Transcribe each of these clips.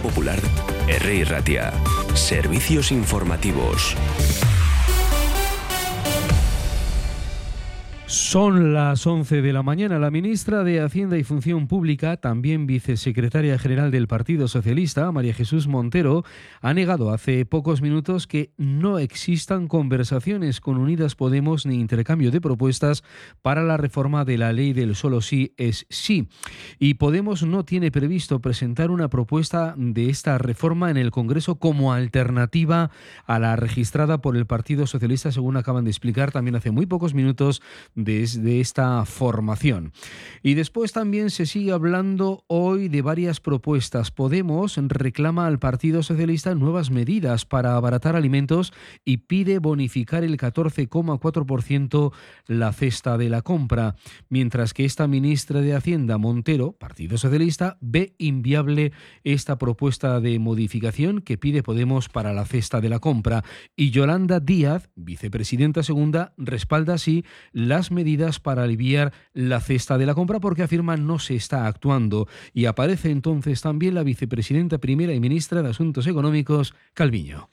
Radio Popular, R.I. Ratia. Servicios informativos. Son las 11 de la mañana. La ministra de Hacienda y Función Pública, también vicesecretaria general del Partido Socialista, María Jesús Montero, ha negado hace pocos minutos que no existan conversaciones con Unidas Podemos ni intercambio de propuestas para la reforma de la ley del solo sí es sí. Y Podemos no tiene previsto presentar una propuesta de esta reforma en el Congreso como alternativa a la registrada por el Partido Socialista, según acaban de explicar también hace muy pocos minutos desde esta formación. Y después también se sigue hablando hoy de varias propuestas. Podemos reclama al Partido Socialista nuevas medidas para abaratar alimentos y pide bonificar el 14,4% la cesta de la compra, mientras que esta ministra de Hacienda, Montero, Partido Socialista, ve inviable esta propuesta de modificación que pide Podemos para la cesta de la compra. Y Yolanda Díaz, vicepresidenta segunda, respalda así las medidas para aliviar la cesta de la compra porque afirma no se está actuando. Y aparece entonces también la vicepresidenta primera y ministra de Asuntos Económicos, Calviño.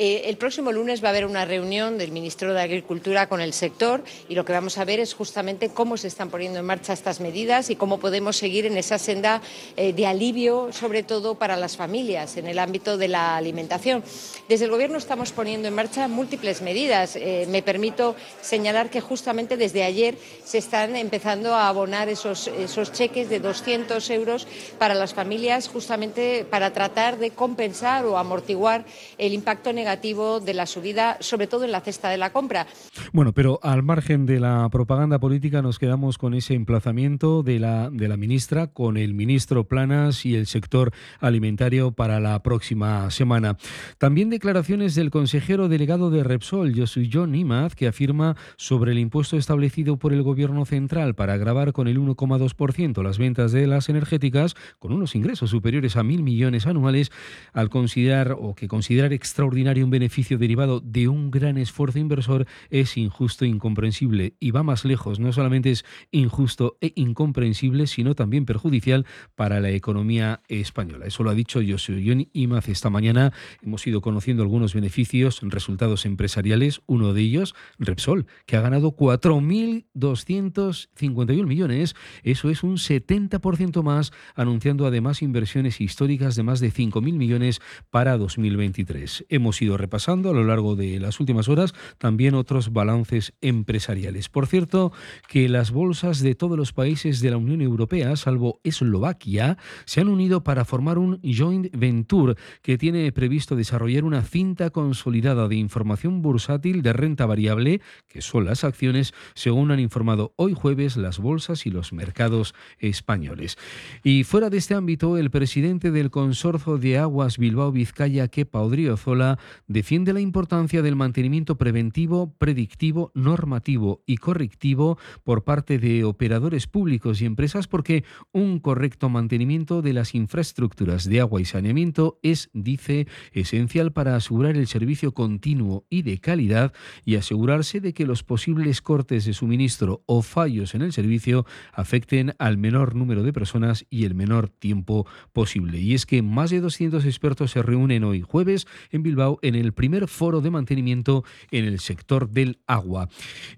El próximo lunes va a haber una reunión del ministro de Agricultura con el sector y lo que vamos a ver es justamente cómo se están poniendo en marcha estas medidas y cómo podemos seguir en esa senda de alivio, sobre todo para las familias, en el ámbito de la alimentación. Desde el Gobierno estamos poniendo en marcha múltiples medidas. Me permito señalar que justamente desde ayer se están empezando a abonar esos cheques de 200 euros para las familias, justamente para tratar de compensar o amortiguar el impacto negativo de la subida, sobre todo en la cesta de la compra. Bueno, pero al margen de la propaganda política nos quedamos con ese emplazamiento de la ministra, con el ministro Planas y el sector alimentario para la próxima semana. También declaraciones del consejero delegado de Repsol, Josu Jon Imaz, que afirma sobre el impuesto establecido por el Gobierno central para agravar con el 1,2% las ventas de las energéticas, con unos ingresos superiores a 1.000 millones anuales, al considerar o que considerar extraordinario un beneficio derivado de un gran esfuerzo inversor es injusto e incomprensible y va más lejos. No solamente es injusto e incomprensible, sino también perjudicial para la economía española. Eso lo ha dicho Josu Jon Imaz esta mañana. Hemos ido conociendo algunos beneficios, resultados empresariales. Uno de ellos, Repsol, que ha ganado 4.251 millones. Eso es un 70% más, anunciando además inversiones históricas de más de 5.000 millones para 2023. Hemos ido repasando a lo largo de las últimas horas también otros balances empresariales. Por cierto, que las bolsas de todos los países de la Unión Europea, salvo Eslovaquia, se han unido para formar un joint venture que tiene previsto desarrollar una cinta consolidada de información bursátil de renta variable, que son las acciones, según han informado hoy jueves las bolsas y los mercados españoles. Y fuera de este ámbito, el presidente del consorcio de Aguas Bilbao-Vizcaya, Kepa Odriozola, defiende la importancia del mantenimiento preventivo, predictivo, normativo y correctivo por parte de operadores públicos y empresas porque un correcto mantenimiento de las infraestructuras de agua y saneamiento es, dice, esencial para asegurar el servicio continuo y de calidad y asegurarse de que los posibles cortes de suministro o fallos en el servicio afecten al menor número de personas y el menor tiempo posible. Y es que más de 200 expertos se reúnen hoy jueves en Bilbao en el primer foro de mantenimiento en el sector del agua.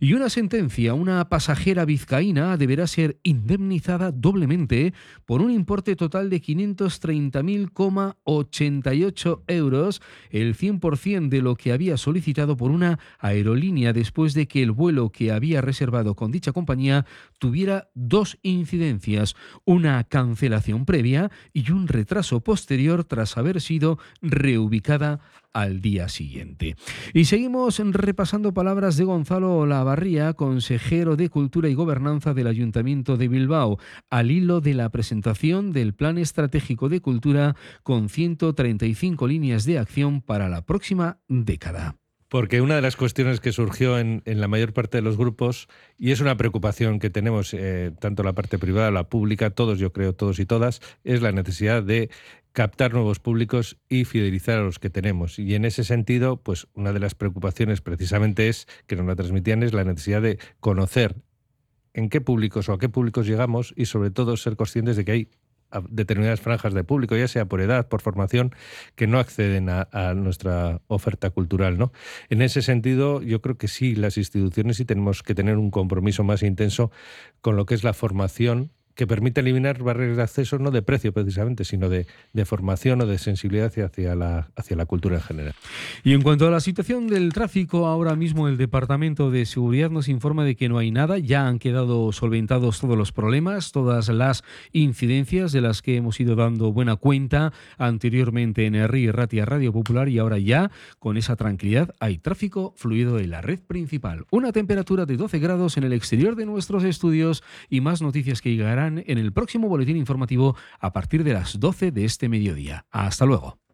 Y una sentencia, una pasajera vizcaína deberá ser indemnizada doblemente por un importe total de 530.088 euros, el 100% de lo que había solicitado por una aerolínea después de que el vuelo que había reservado con dicha compañía tuviera dos incidencias, una cancelación previa y un retraso posterior tras haber sido reubicada al día siguiente. Y seguimos repasando palabras de Gonzalo Lavarría, consejero de Cultura y Gobernanza del Ayuntamiento de Bilbao, al hilo de la presentación del Plan Estratégico de Cultura con 135 líneas de acción para la próxima década. Porque una de las cuestiones que surgió en la mayor parte de los grupos, y es una preocupación que tenemos tanto la parte privada, la pública, todos, yo creo, todos y todas, es la necesidad de captar nuevos públicos y fidelizar a los que tenemos. Y en ese sentido, pues una de las preocupaciones precisamente es, que nos la transmitían, es la necesidad de conocer en qué públicos o a qué públicos llegamos y sobre todo ser conscientes de que hay a determinadas franjas de público, ya sea por edad, por formación, que no acceden a nuestra oferta cultural, ¿no? En ese sentido, yo creo que sí, las instituciones sí tenemos que tener un compromiso más intenso con lo que es la formación, que permite eliminar barreras de acceso, no de precio precisamente, sino de formación o de sensibilidad hacia la cultura en general. Y en cuanto a la situación del tráfico, ahora mismo el Departamento de Seguridad nos informa de que no hay nada, ya han quedado solventados todos los problemas, todas las incidencias de las que hemos ido dando buena cuenta anteriormente en R.I. Ratia Radio Popular, y ahora ya, con esa tranquilidad, hay tráfico fluido en la red principal. Una temperatura de 12 grados en el exterior de nuestros estudios y más noticias que llegarán en el próximo boletín informativo a partir de las 12 de este mediodía. Hasta luego.